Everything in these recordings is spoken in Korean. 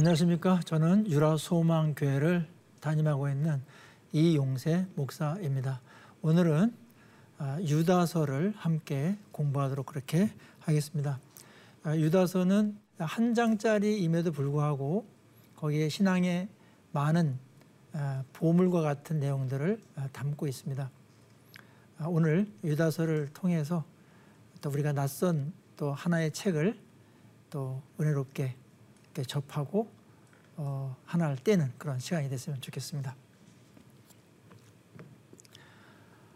안녕하십니까. 저는 유라소망교회를 담임하고 있는 이용세 목사입니다. 오늘은 유다서를 함께 공부하도록 그렇게 하겠습니다. 유다서는 한 장짜리임에도 불구하고 거기에 신앙의 많은 보물과 같은 내용들을 담고 있습니다. 오늘 유다서를 통해서 또 우리가 낯선 또 하나의 책을 또 은혜롭게 접하고 하나를 떼는 그런 시간이 됐으면 좋겠습니다.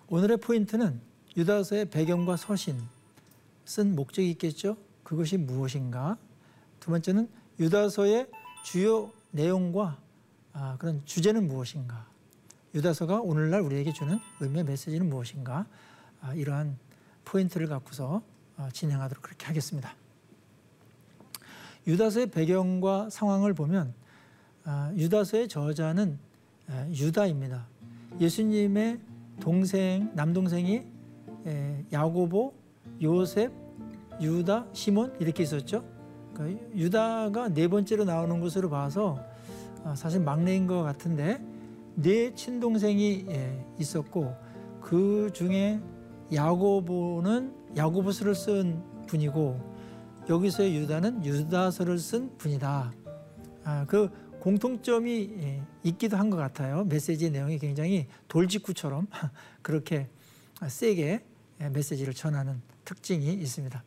오늘의 포인트는 유다서의 배경과 서신, 쓴 목적이 있겠죠? 그것이 무엇인가? 두 번째는 유다서의 주요 내용과 그런 주제는 무엇인가? 유다서가 오늘날 우리에게 주는 의미의 메시지는 무엇인가? 이러한 포인트를 갖고서 진행하도록 그렇게 하겠습니다. 유다서의 배경과 상황을 보면 유다서의 저자는 유다입니다. 예수님의 동생, 남동생이 야고보, 요셉, 유다, 시몬 이렇게 있었죠. 그러니까 유다가 네 번째로 나오는 것으로 봐서 사실 막내인 것 같은데 네 친동생이 있었고 그 중에 야고보는 야고보서를 쓴 분이고 여기서의 유다는 유다서를 쓴 분이다. 그 공통점이 있기도 한 것 같아요. 메시지의 내용이 굉장히 돌직구처럼 그렇게 세게 메시지를 전하는 특징이 있습니다.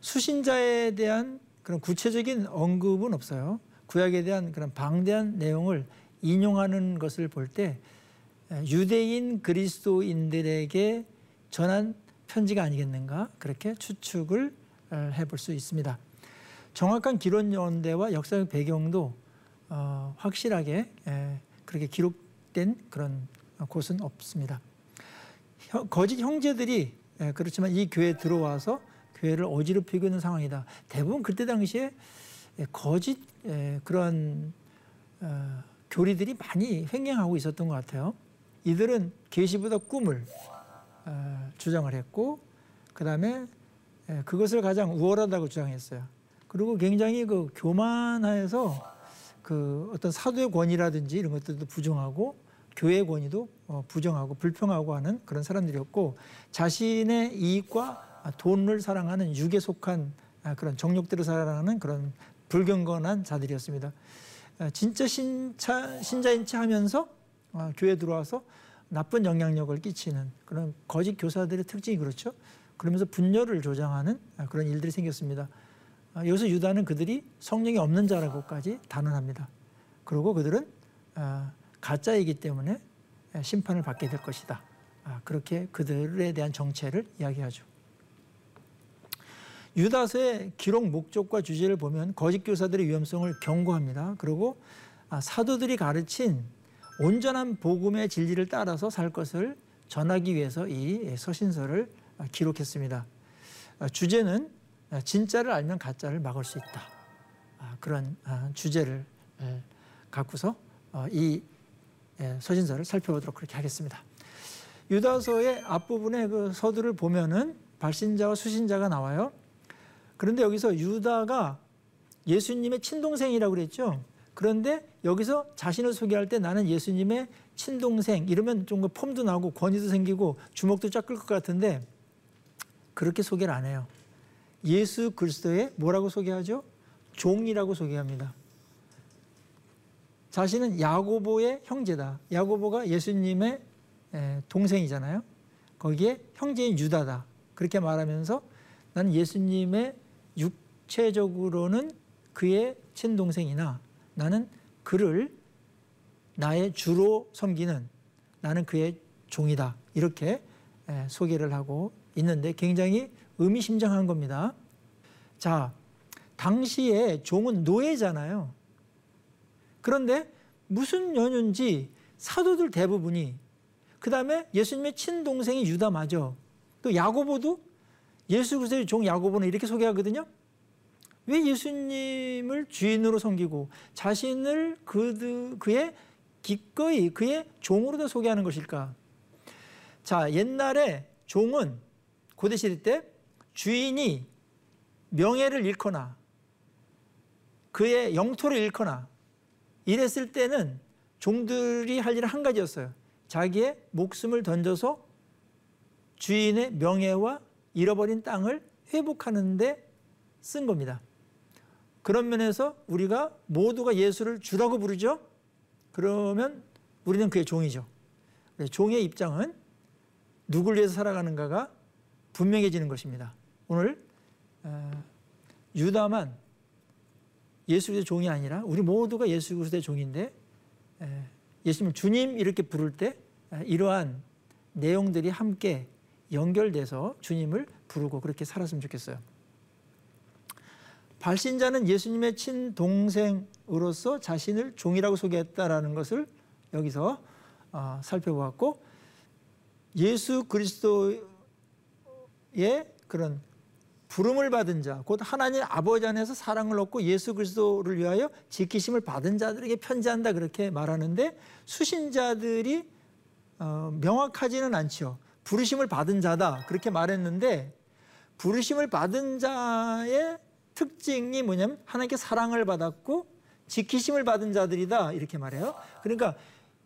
수신자에 대한 그런 구체적인 언급은 없어요. 구약에 대한 그런 방대한 내용을 인용하는 것을 볼 때 유대인 그리스도인들에게 전한 편지가 아니겠는가 그렇게 추측을 해볼 수 있습니다. 정확한 기록 연대와 역사적 배경도 확실하게 그렇게 기록된 그런 곳은 없습니다. 거짓 형제들이 그렇지만 이 교회에 들어와서 교회를 어지럽히고 있는 상황이다. 대부분 그때 당시에 거짓 그런 교리들이 많이 횡행하고 있었던 것 같아요. 이들은 계시보다 꿈을 주장을 했고 그 다음에 그것을 가장 우월하다고 주장했어요. 그리고 굉장히 그 교만해서 그 어떤 사도의 권위라든지 이런 것들도 부정하고 교회의 권위도 부정하고 불평하고 하는 그런 사람들이었고 자신의 이익과 돈을 사랑하는 육에 속한 그런 정욕대로 사랑하는 그런 불경건한 자들이었습니다. 진짜 신자인 체 하면서 교회에 들어와서 나쁜 영향력을 끼치는 그런 거짓 교사들의 특징이 그렇죠. 그러면서 분열을 조장하는 그런 일들이 생겼습니다. 여기서 유다는 그들이 성령이 없는 자라고까지 단언합니다. 그리고 그들은 가짜이기 때문에 심판을 받게 될 것이다. 그렇게 그들에 대한 정체를 이야기하죠. 유다서의 기록 목적과 주제를 보면 거짓 교사들의 위험성을 경고합니다. 그리고 사도들이 가르친 온전한 복음의 진리를 따라서 살 것을 전하기 위해서 이 서신서를 기록했습니다. 주제는 진짜를 알면 가짜를 막을 수 있다. 그런 주제를 갖고서 이 서신서를 살펴보도록 그렇게 하겠습니다. 유다서의 앞부분의 그 서두를 보면은 발신자와 수신자가 나와요. 그런데 여기서 유다가 예수님의 친동생이라고 그랬죠. 그런데 여기서 자신을 소개할 때 나는 예수님의 친동생 이러면 좀 폼도 나고 권위도 생기고 주먹도 쫙 끌 것 같은데 그렇게 소개를 안 해요. 예수 그리스도의 뭐라고 소개하죠? 종이라고 소개합니다. 자신은 야고보의 형제다. 야고보가 예수님의 동생이잖아요. 거기에 형제인 유다다. 그렇게 말하면서 나는 예수님의 육체적으로는 그의 친동생이나 나는 그를 나의 주로 섬기는 나는 그의 종이다. 이렇게 소개를 하고 있는데 굉장히 의미심장한 겁니다. 자, 당시에 종은 노예잖아요. 그런데 무슨 연유인지 사도들 대부분이 그 다음에 예수님의 친동생이 유다마저 또 야고보도 예수 그리스도의 종 야고보는 이렇게 소개하거든요. 왜 예수님을 주인으로 섬기고 자신을 그의 기꺼이 그의 종으로 다 소개하는 것일까? 자, 옛날에 종은 고대 시대 때 주인이 명예를 잃거나 그의 영토를 잃거나 이랬을 때는 종들이 할 일은 한 가지였어요. 자기의 목숨을 던져서 주인의 명예와 잃어버린 땅을 회복하는 데 쓴 겁니다. 그런 면에서 우리가 모두가 예수를 주라고 부르죠. 그러면 우리는 그의 종이죠. 종의 입장은 누굴 위해서 살아가는가가 분명해지는 것입니다. 오늘 유다만 예수 그리스도의 종이 아니라 우리 모두가 예수 그리스도의 종인데 예수님 주님 이렇게 부를 때 이러한 내용들이 함께 연결돼서 주님을 부르고 그렇게 살았으면 좋겠어요. 발신자는 예수님의 친동생으로서 자신을 종이라고 소개했다라는 것을 여기서 살펴보았고, 예수 그리스도의 그런 부름을 받은 자, 곧 하나님 아버지 안에서 사랑을 얻고 예수 그리스도를 위하여 지키심을 받은 자들에게 편지한다 그렇게 말하는데, 수신자들이 명확하지는 않죠. 부르심을 받은 자다 그렇게 말했는데, 부르심을 받은 자의 특징이 뭐냐면 하나님께 사랑을 받았고 지키심을 받은 자들이다 이렇게 말해요. 그러니까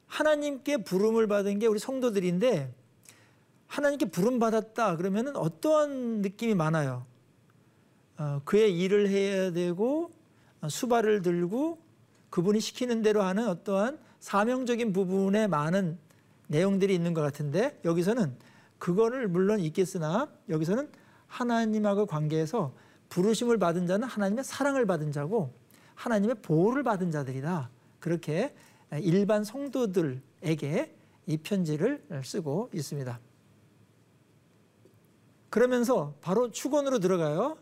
하나님께 부름을 받은 게 우리 성도들인데, 하나님께 부름받았다 그러면 어떠한 느낌이 많아요? 그의 일을 해야 되고 수발을 들고 그분이 시키는 대로 하는 어떠한 사명적인 부분에 많은 내용들이 있는 것 같은데, 여기서는 그거를 물론 있겠으나 여기서는 하나님하고 관계에서 부르심을 받은 자는 하나님의 사랑을 받은 자고 하나님의 보호를 받은 자들이다 그렇게 일반 성도들에게 이 편지를 쓰고 있습니다. 그러면서 바로 축원으로 들어가요.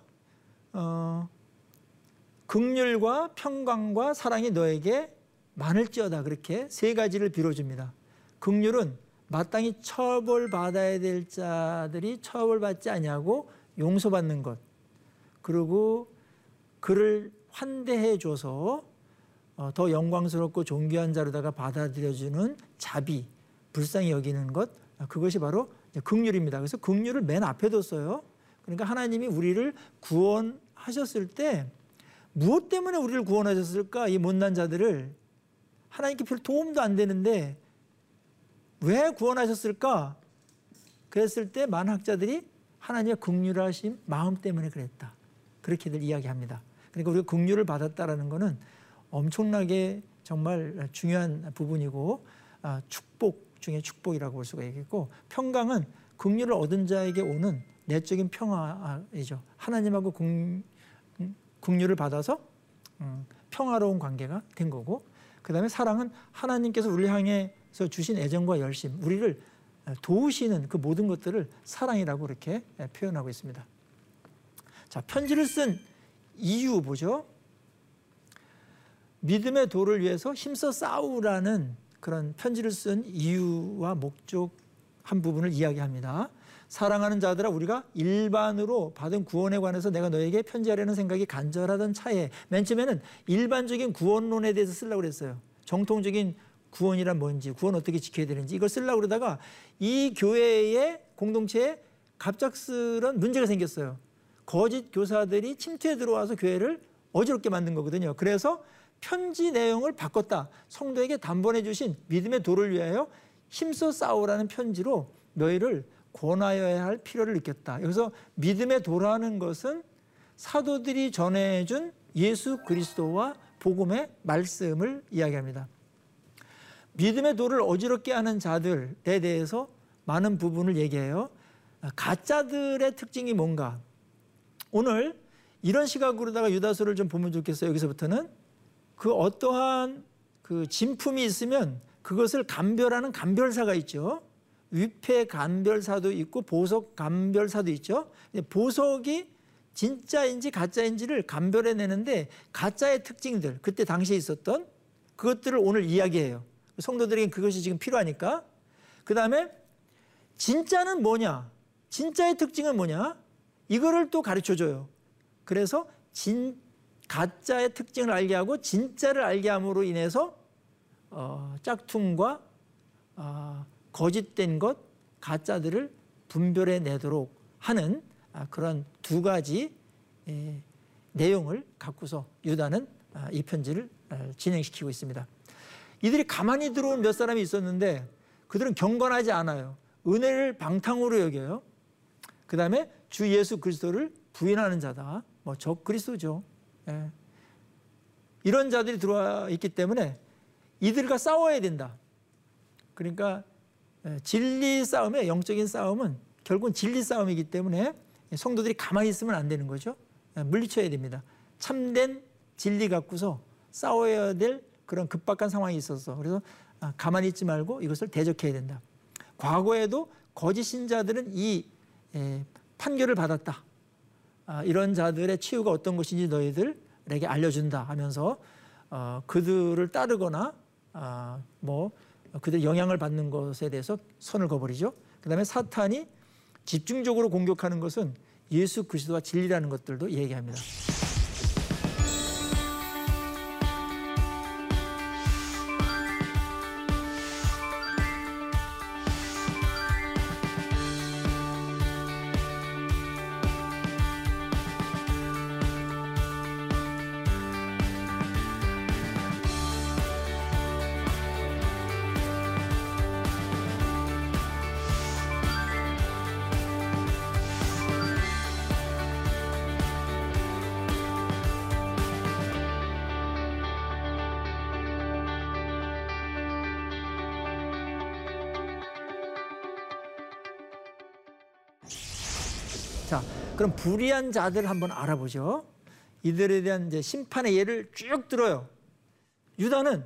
긍휼과 평강과 사랑이 너에게 많을지어다 그렇게 세 가지를 빌어줍니다. 긍휼은 마땅히 처벌받아야 될 자들이 처벌받지 아니하고 용서받는 것, 그리고 그를 환대해 줘서 더 영광스럽고 존귀한 자로다가 받아들여주는 자비, 불쌍히 여기는 것, 그것이 바로 긍휼입니다. 그래서 긍휼을 맨 앞에 뒀어요. 그러니까 하나님이 우리를 구원하셨을 때 무엇 때문에 우리를 구원하셨을까? 이 못난 자들을 하나님께 별 도움도 안 되는데 왜 구원하셨을까? 그랬을 때 많은 학자들이 하나님의 긍휼하신 마음 때문에 그랬다 그렇게들 이야기합니다. 그러니까 우리가 긍휼을 받았다라는 것은 엄청나게 정말 중요한 부분이고 축복 중에 축복이라고 볼 수가 있겠고, 평강은 긍휼을 얻은 자에게 오는 내적인 평화이죠. 하나님하고 긍휼을 받아서 평화로운 관계가 된 거고, 그 다음에 사랑은 하나님께서 우리 향해서 주신 애정과 열심, 우리를 도우시는 그 모든 것들을 사랑이라고 이렇게 표현하고 있습니다. 자, 편지를 쓴 이유 보죠. 믿음의 도를 위해서 힘써 싸우라는 그런 편지를 쓴 이유와 목적 한 부분을 이야기합니다. 사랑하는 자들아, 우리가 일반으로 받은 구원에 관해서 내가 너에게 편지하려는 생각이 간절하던 차에, 맨 처음에는 일반적인 구원론에 대해서 쓰려고 그랬어요. 정통적인 구원이란 뭔지, 구원 어떻게 지켜야 되는지 이걸 쓰려고 그러다가 이 교회의 공동체에 갑작스런 문제가 생겼어요. 거짓 교사들이 침투해 들어와서 교회를 어지럽게 만든 거거든요. 그래서 편지 내용을 바꿨다. 성도에게 단번에 주신 믿음의 도를 위하여 힘써 싸우라는 편지로 너희를 권하여야 할 필요를 느꼈다. 여기서 믿음의 도라는 것은 사도들이 전해준 예수 그리스도와 복음의 말씀을 이야기합니다. 믿음의 도를 어지럽게 하는 자들에 대해서 많은 부분을 얘기해요. 가짜들의 특징이 뭔가? 오늘 이런 시각으로다가 유다서를 좀 보면 좋겠어요. 여기서부터는 그 어떠한 그 진품이 있으면 그것을 감별하는 감별사가 있죠. 위패 감별사도 있고 보석 감별사도 있죠. 보석이 진짜인지 가짜인지를 감별해내는데 가짜의 특징들, 그때 당시에 있었던 그것들을 오늘 이야기해요. 성도들에게 그것이 지금 필요하니까. 그 다음에 진짜는 뭐냐, 진짜의 특징은 뭐냐, 이거를 또 가르쳐줘요. 그래서 가짜의 특징을 알게 하고 진짜를 알게 함으로 인해서 짝퉁과 거짓된 것, 가짜들을 분별해내도록 하는 그런 두 가지 내용을 갖고서 유다는 이 편지를 진행시키고 있습니다. 이들이 가만히 들어온 몇 사람이 있었는데 그들은 경건하지 않아요. 은혜를 방탕으로 여겨요. 그 다음에 주 예수 그리스도를 부인하는 자다. 뭐 적그리스도죠. 예. 이런 자들이 들어와 있기 때문에 이들과 싸워야 된다. 그러니까 진리 싸움에, 영적인 싸움은 결국은 진리 싸움이기 때문에 성도들이 가만히 있으면 안 되는 거죠. 물리쳐야 됩니다. 참된 진리 갖고서 싸워야 될 그런 급박한 상황이 있어서 그래서 가만히 있지 말고 이것을 대적해야 된다. 과거에도 거짓 신자들은 이 판결을 받았다. 이런 자들의 치유가 어떤 것인지 너희들에게 알려준다 하면서 그들을 따르거나 뭐 그들 영향을 받는 것에 대해서 손을 거버리죠. 그 다음에 사탄이 집중적으로 공격하는 것은 예수 그리스도와 진리라는 것들도 얘기합니다. 자, 그럼 불의한 자들을 한번 알아보죠. 이들에 대한 이제 심판의 예를 쭉 들어요. 유다는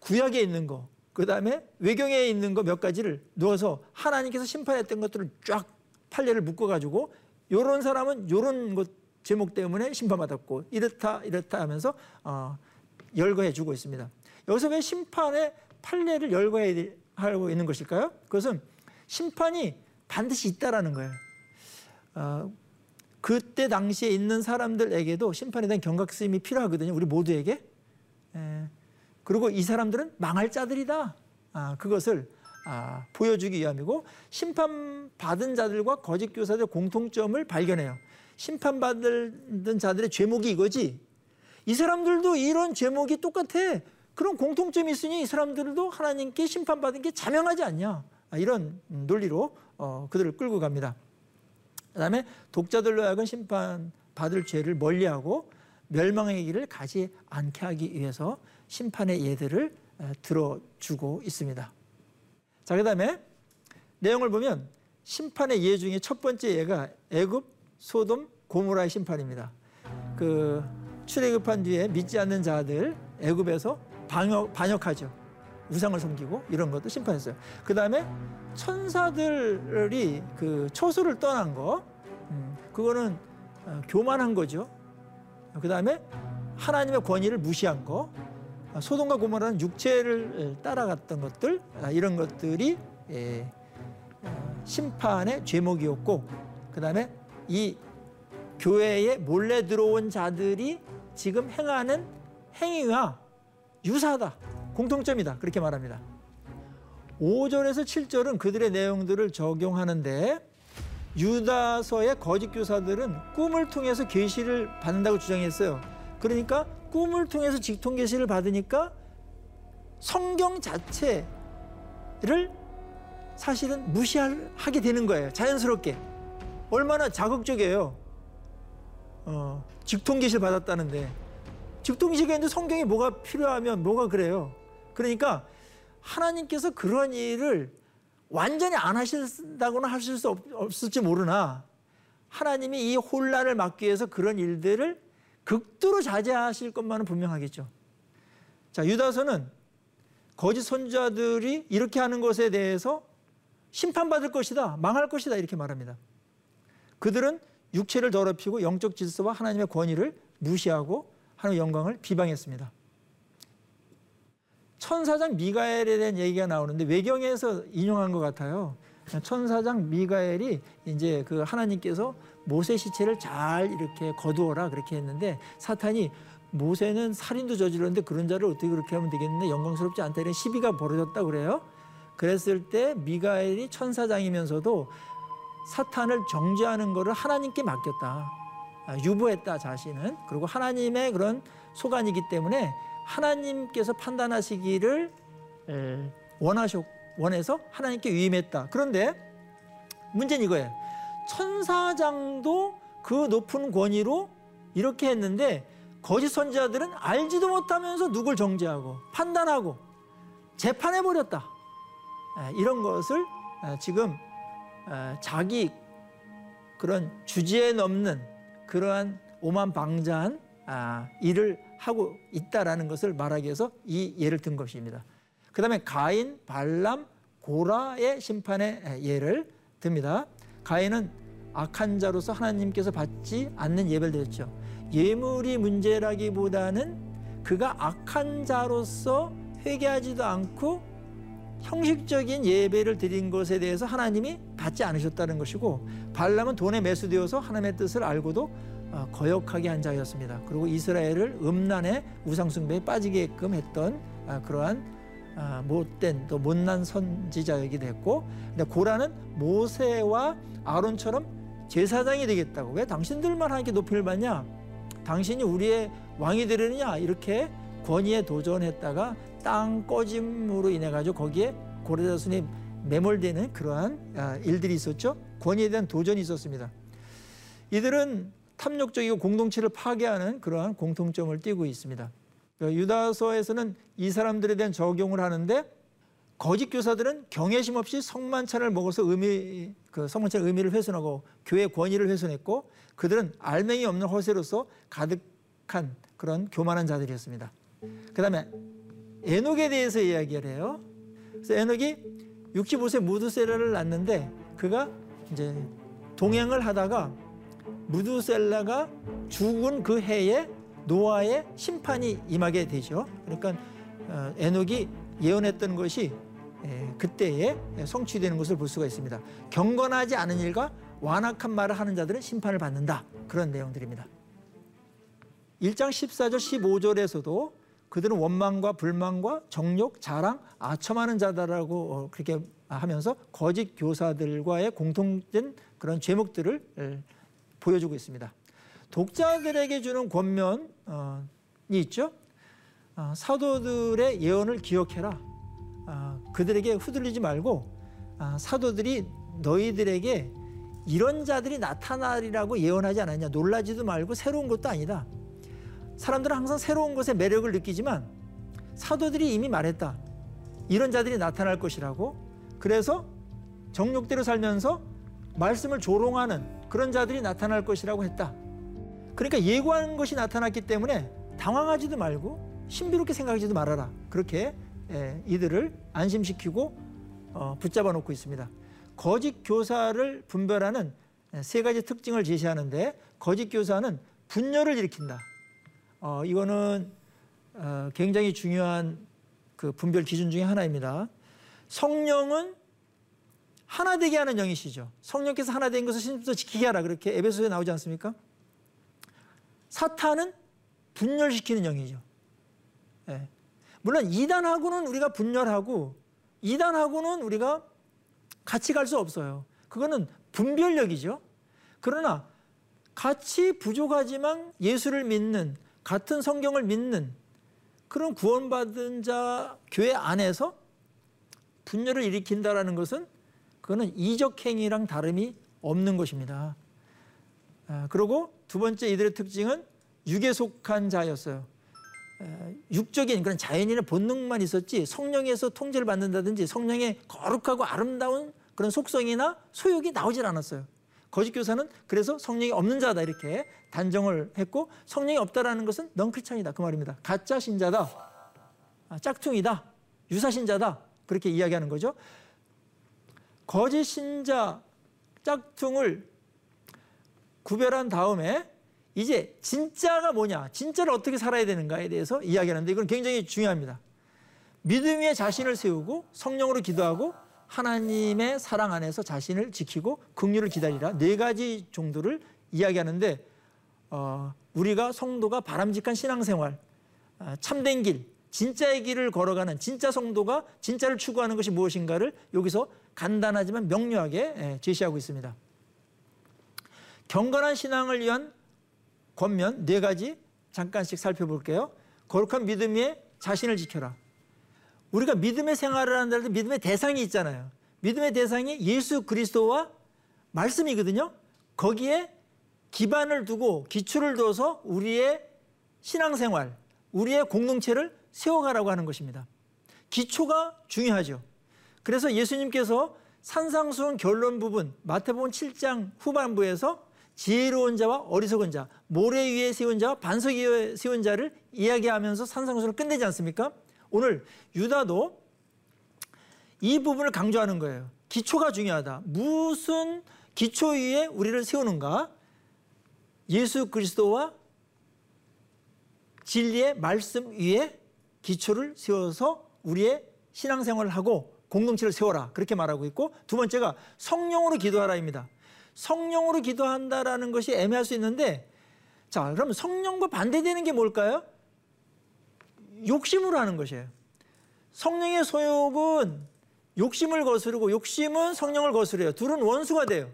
구약에 있는 거, 그 다음에 외경에 있는 거 몇 가지를 넣어서 하나님께서 심판했던 것들을 쫙 판례를 묶어가지고 요런 사람은 요런 것 제목 때문에 심판받았고 이렇다 하면서 열거해주고 있습니다. 여기서 왜 심판의 판례를 열거하고 있는 것일까요? 그것은 심판이 반드시 있다라는 거예요. 그때 당시에 있는 사람들에게도 심판에 대한 경각심이 필요하거든요. 우리 모두에게. 그리고 이 사람들은 망할 자들이다. 그것을 보여주기 위함이고 심판받은 자들과 거짓 교사들의 공통점을 발견해요. 심판받은 자들의 죄목이 이거지. 이 사람들도 이런 죄목이 똑같아. 그런 공통점이 있으니 이 사람들도 하나님께 심판받은 게 자명하지 않냐. 이런 논리로 그들을 끌고 갑니다. 그 다음에 독자들로 하여금 심판받을 죄를 멀리하고 멸망의 길을 가지 않게 하기 위해서 심판의 예들을 들어주고 있습니다. 자, 그 다음에 내용을 보면 심판의 예 중에 첫 번째 예가 애굽, 소돔, 고모라의 심판입니다. 그 출애굽한 뒤에 믿지 않는 자들 애굽에서 반역하죠. 우상을 섬기고 이런 것도 심판했어요. 그 다음에 천사들이 그 초소를 떠난 거, 그거는 교만한 거죠. 그 다음에 하나님의 권위를 무시한 거, 소돔과 고모라는 육체를 따라갔던 것들, 이런 것들이 심판의 죄목이었고, 그 다음에 이 교회에 몰래 들어온 자들이 지금 행하는 행위와 유사하다, 공통점이다 그렇게 말합니다. 5절에서 7절은 그들의 내용들을 적용하는데 유다서의 거짓 교사들은 꿈을 통해서 계시를 받는다고 주장했어요. 그러니까 꿈을 통해서 직통 계시를 받으니까 성경 자체를 사실은 무시하게 되는 거예요. 자연스럽게. 얼마나 자극적이에요. 직통 계시를 받았다는데 직통 계시가 있는데 성경이 뭐가 필요하면 뭐가 그래요. 그러니까 하나님께서 그런 일을 완전히 안 하신다고는 하실 수 없을지 모르나 하나님이 이 혼란을 막기 위해서 그런 일들을 극도로 자제하실 것만은 분명하겠죠. 자, 유다서는 거짓 선지자들이 이렇게 하는 것에 대해서 심판받을 것이다, 망할 것이다 이렇게 말합니다. 그들은 육체를 더럽히고 영적 질서와 하나님의 권위를 무시하고 하나님의 영광을 비방했습니다. 천사장 미가엘에 대한 얘기가 나오는데 외경에서 인용한 것 같아요. 천사장 미가엘이 이제 그 하나님께서 모세 시체를 잘 이렇게 거두어라 그렇게 했는데 사탄이 모세는 살인도 저질렀는데 그런 자를 어떻게 그렇게 하면 되겠는데 영광스럽지 않다 이런 시비가 벌어졌다고 그래요. 그랬을 때 미가엘이 천사장이면서도 사탄을 정죄하는 것을 하나님께 맡겼다. 유보했다 자신은. 그리고 하나님의 그런 소관이기 때문에 하나님께서 판단하시기를 원해서 하나님께 위임했다. 그런데 문제는 이거예요. 천사장도 그 높은 권위로 이렇게 했는데 거짓 선지자들은 알지도 못하면서 누굴 정죄하고 판단하고 재판해버렸다. 이런 것을 지금 자기 그런 주제에 넘는 그러한 오만방자한 일을 하고 있다라는 것을 말하기 위해서 이 예를 든 것입니다. 그 다음에 가인, 발람, 고라의 심판의 예를 듭니다. 가인은 악한 자로서 하나님께서 받지 않는 예배를 드렸죠. 예물이 문제라기보다는 그가 악한 자로서 회개하지도 않고 형식적인 예배를 드린 것에 대해서 하나님이 받지 않으셨다는 것이고, 발람은 돈에 매수되어서 하나님의 뜻을 알고도 거역하게 한 자였습니다. 그리고 이스라엘을 음란의 우상숭배에 빠지게끔 했던 그러한 못된 또 못난 선지자이기도 했고, 근데 고라는 모세와 아론처럼 제사장이 되겠다고, 왜 당신들만 하게 높이를 받냐, 당신이 우리의 왕이 되려느냐, 이렇게 권위에 도전했다가 땅 꺼짐으로 인해 가지고 거기에 고레자손이 매몰되는 그러한 일들이 있었죠. 권위에 대한 도전이 있었습니다. 이들은 탐욕적이고 공동체를 파괴하는 그러한 공통점을 띠고 있습니다. 유다서에서는 이 사람들에 대한 적용을 하는데, 거짓 교사들은 경외심 없이 성만찬을 먹어서 성만찬의 의미를 훼손하고 교회의 권위를 훼손했고, 그들은 알맹이 없는 허세로서 가득한 그런 교만한 자들이었습니다. 그 다음에 에녹에 대해서 이야기를 해요. 그래서 에녹이 65세 무드셀라를 낳는데, 그가 이제 동행을 하다가 무드셀라가 죽은 그 해에 노아의 심판이 임하게 되죠. 그러니까 에녹이 예언했던 것이 그때에 성취되는 것을 볼 수가 있습니다. 경건하지 않은 일과 완악한 말을 하는 자들은 심판을 받는다. 그런 내용들입니다. 1장 14절 15절에서도 그들은 원망과 불만과 정욕, 자랑, 아첨하는 자다라고 그렇게 하면서 거짓 교사들과의 공통된 그런 죄목들을 보여주고 있습니다. 독자들에게 주는 권면이 있죠. 사도들의 예언을 기억해라. 그들에게 후들리지 말고 사도들이 너희들에게 이런 자들이 나타나리라고 예언하지 않았냐. 놀라지도 말고 새로운 것도 아니다. 사람들은 항상 새로운 것에 매력을 느끼지만 사도들이 이미 말했다. 이런 자들이 나타날 것이라고. 그래서 정욕대로 살면서 말씀을 조롱하는 그런 자들이 나타날 것이라고 했다. 그러니까 예고한 것이 나타났기 때문에 당황하지도 말고 신비롭게 생각하지도 말아라. 그렇게 이들을 안심시키고 붙잡아 놓고 있습니다. 거짓 교사를 분별하는 세 가지 특징을 제시하는데, 거짓 교사는 분열을 일으킨다. 이거는 굉장히 중요한 그 분별 기준 중에 하나입니다. 성령은 하나 되게 하는 영이시죠. 성령께서 하나 된 것을 심지어 지키게 하라. 그렇게 에베소서에 나오지 않습니까? 사탄은 분열시키는 영이죠. 예. 물론 이단하고는 우리가 분열하고 이단하고는 우리가 같이 갈 수 없어요. 그거는 분별력이죠. 그러나 같이 부족하지만 예수를 믿는, 같은 성경을 믿는 그런 구원받은 자 교회 안에서 분열을 일으킨다라는 것은 그거는 이적 행위랑 다름이 없는 것입니다. 그리고 두 번째 이들의 특징은 육에 속한 자였어요. 육적인 그런 자연인의 본능만 있었지 성령에서 통제를 받는다든지 성령의 거룩하고 아름다운 그런 속성이나 소욕이 나오질 않았어요. 거짓 교사는 그래서 성령이 없는 자다 이렇게 단정을 했고, 성령이 없다라는 것은 넌크리스찬이다 그 말입니다. 가짜 신자다, 짝퉁이다, 유사 신자다 그렇게 이야기하는 거죠. 거짓 신자, 짝퉁을 구별한 다음에 이제 진짜가 뭐냐, 진짜를 어떻게 살아야 되는가에 대해서 이야기하는데, 이건 굉장히 중요합니다. 믿음 위에 자신을 세우고 성령으로 기도하고 하나님의 사랑 안에서 자신을 지키고 긍휼을 기다리라, 네 가지 정도를 이야기하는데, 우리가 성도가 바람직한 신앙생활, 참된 길, 진짜의 길을 걸어가는 진짜 성도가 진짜를 추구하는 것이 무엇인가를 여기서 간단하지만 명료하게 제시하고 있습니다. 경건한 신앙을 위한 권면 네 가지 잠깐씩 살펴볼게요. 거룩한 믿음에 자신을 지켜라. 우리가 믿음의 생활을 한다 할 때 믿음의 대상이 있잖아요. 믿음의 대상이 예수 그리스도와 말씀이거든요. 거기에 기반을 두고 기초를 둬서 우리의 신앙생활, 우리의 공동체를 세워가라고 하는 것입니다. 기초가 중요하죠. 그래서 예수님께서 산상수훈 결론 부분 마태복음 7장 후반부에서 지혜로운 자와 어리석은 자, 모래 위에 세운 자와 반석 위에 세운 자를 이야기하면서 산상수훈을 끝내지 않습니까? 오늘 유다도 이 부분을 강조하는 거예요. 기초가 중요하다. 무슨 기초 위에 우리를 세우는가? 예수 그리스도와 진리의 말씀 위에 기초를 세워서 우리의 신앙생활을 하고 공동체를 세워라, 그렇게 말하고 있고, 두 번째가 성령으로 기도하라입니다. 성령으로 기도한다라는 것이 애매할 수 있는데, 자, 그럼 성령과 반대되는 게 뭘까요? 욕심으로 하는 것이에요. 성령의 소욕은 욕심을 거스르고 욕심은 성령을 거스려요. 둘은 원수가 돼요.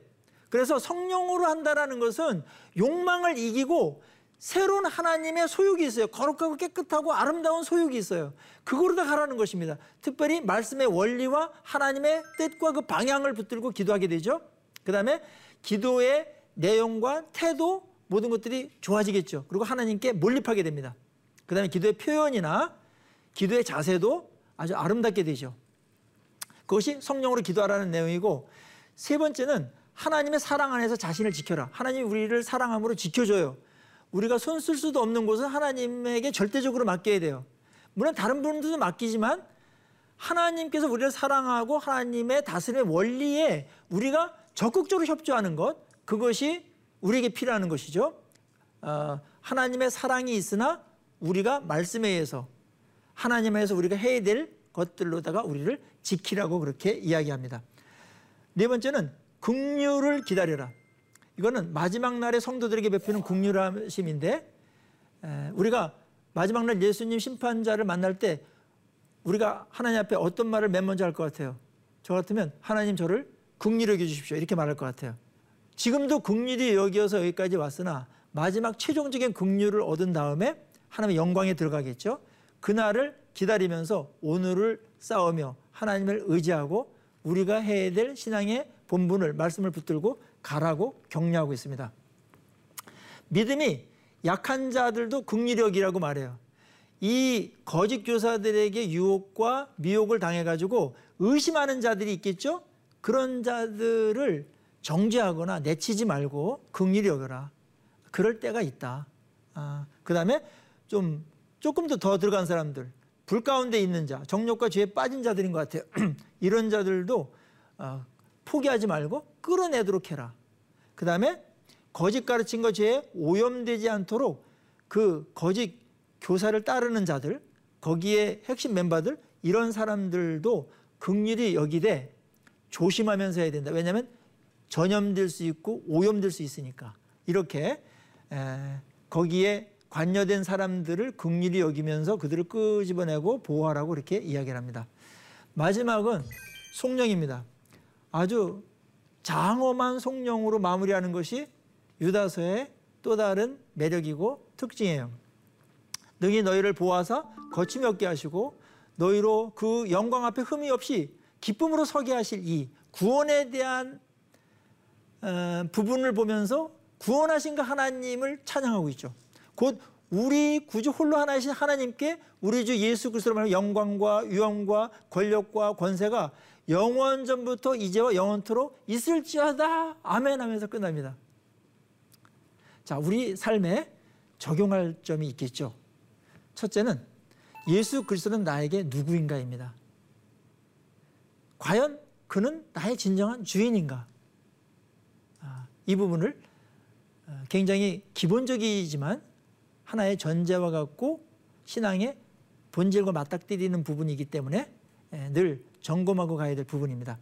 그래서 성령으로 한다라는 것은 욕망을 이기고 새로운 하나님의 소욕이 있어요. 거룩하고 깨끗하고 아름다운 소욕이 있어요. 그거로 다 가라는 것입니다. 특별히 말씀의 원리와 하나님의 뜻과 그 방향을 붙들고 기도하게 되죠. 그 다음에 기도의 내용과 태도, 모든 것들이 좋아지겠죠. 그리고 하나님께 몰입하게 됩니다. 그 다음에 기도의 표현이나 기도의 자세도 아주 아름답게 되죠. 그것이 성령으로 기도하라는 내용이고, 세 번째는 하나님의 사랑 안에서 자신을 지켜라. 하나님이 우리를 사랑함으로 지켜줘요. 우리가 손 쓸 수도 없는 곳은 하나님에게 절대적으로 맡겨야 돼요. 물론 다른 분들도 맡기지만 하나님께서 우리를 사랑하고 하나님의 다스림의 원리에 우리가 적극적으로 협조하는 것, 그것이 우리에게 필요한 것이죠. 하나님의 사랑이 있으나 우리가 말씀에 의해서, 하나님에서 우리가 해야 될 것들로다가 우리를 지키라고 그렇게 이야기합니다. 네 번째는 긍휼을 기다려라. 이거는 마지막 날에 성도들에게 베푸는 긍휼하심인데, 우리가 마지막 날 예수님 심판자를 만날 때 우리가 하나님 앞에 어떤 말을 맨 먼저 할 것 같아요? 저 같으면 하나님 저를 긍휼히 여겨주십시오, 이렇게 말할 것 같아요. 지금도 긍휼히 여기어서 여기까지 왔으나 마지막 최종적인 긍휼을 얻은 다음에 하나님의 영광에 들어가겠죠. 그날을 기다리면서 오늘을 싸우며 하나님을 의지하고 우리가 해야 될 신앙의 본분을, 말씀을 붙들고 가라고 격려하고 있습니다. 믿음이 약한 자들도 긍휼력이라고 말해요. 이 거짓 교사들에게 유혹과 미혹을 당해가지고 의심하는 자들이 있겠죠. 그런 자들을 정죄하거나 내치지 말고 긍휼히 여겨라. 그럴 때가 있다. 그 다음에 조금 더 들어간 사람들, 불 가운데 있는 자, 정욕과 죄에 빠진 자들인 것 같아요. 이런 자들도 포기하지 말고 끌어내도록 해라. 그 다음에 거짓 가르침과 죄에 오염되지 않도록 그 거짓 교사를 따르는 자들, 거기에 핵심 멤버들, 이런 사람들도 긍휼히 여기되 조심하면서 해야 된다. 왜냐하면 전염될 수 있고 오염될 수 있으니까. 이렇게 거기에 관여된 사람들을 긍휼히 여기면서 그들을 끄집어내고 보호하라고 이렇게 이야기를 합니다. 마지막은 속령입니다. 아주 장엄한 속령으로 마무리하는 것이 유다서의 또 다른 매력이고 특징이에요. 능히 너희를 보호하사 거침이 없게 하시고 너희로 그 영광 앞에 흠이 없이 기쁨으로 서게 하실 이 구원에 대한 부분을 보면서 구원하신 그 하나님을 찬양하고 있죠. 곧 우리 구주 홀로 하나이신 하나님께 우리 주 예수 그리스도로 말미암아 영광과 위엄과 권력과 권세가 영원 전부터 이제와 영원토록 있을지어다. 아멘 하면서 끝납니다. 자, 우리 삶에 적용할 점이 있겠죠. 첫째는 예수 그리스도는 나에게 누구인가입니다. 과연 그는 나의 진정한 주인인가? 이 부분을 굉장히 기본적이지만 하나의 전제와 같고 신앙의 본질과 맞닥뜨리는 부분이기 때문에 늘 점검하고 가야 될 부분입니다.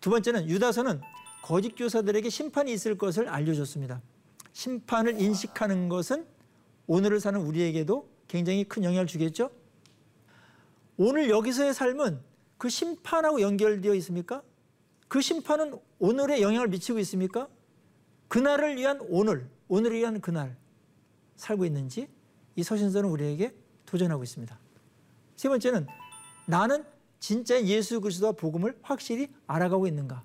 두 번째는 유다서는 거짓 교사들에게 심판이 있을 것을 알려줬습니다. 심판을 인식하는 것은 오늘을 사는 우리에게도 굉장히 큰 영향을 주겠죠. 오늘 여기서의 삶은 그 심판하고 연결되어 있습니까? 그 심판은 오늘에 영향을 미치고 있습니까? 그날을 위한 오늘, 오늘을 위한 그날, 살고 있는지 이 서신서는 우리에게 도전하고 있습니다. 세 번째는 나는 진짜 예수 그리스도와 복음을 확실히 알아가고 있는가?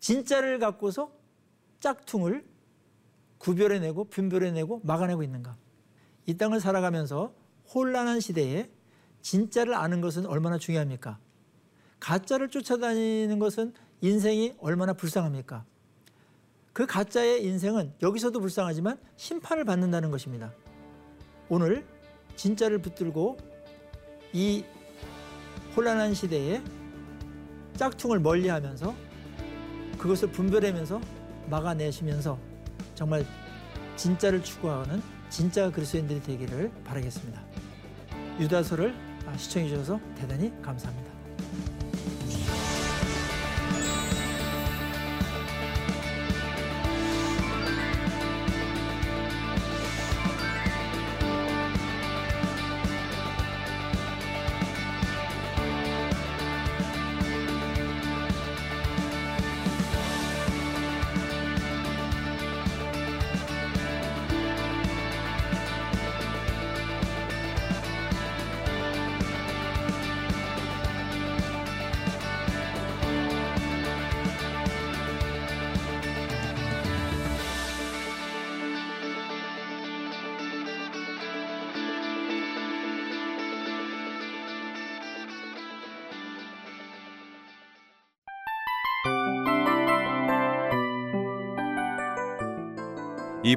진짜를 갖고서 짝퉁을 구별해내고 분별해내고 막아내고 있는가? 이 땅을 살아가면서 혼란한 시대에 진짜를 아는 것은 얼마나 중요합니까? 가짜를 쫓아다니는 것은 인생이 얼마나 불쌍합니까? 그 가짜의 인생은 여기서도 불쌍하지만 심판을 받는다는 것입니다. 오늘 진짜를 붙들고 이 혼란한 시대에 짝퉁을 멀리하면서 그것을 분별하면서 막아내시면서 정말 진짜를 추구하는 진짜 그리스도인들이 되기를 바라겠습니다. 유다서를 시청해 주셔서 대단히 감사합니다. 이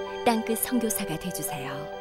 땅끝 선교사가 되어주세요.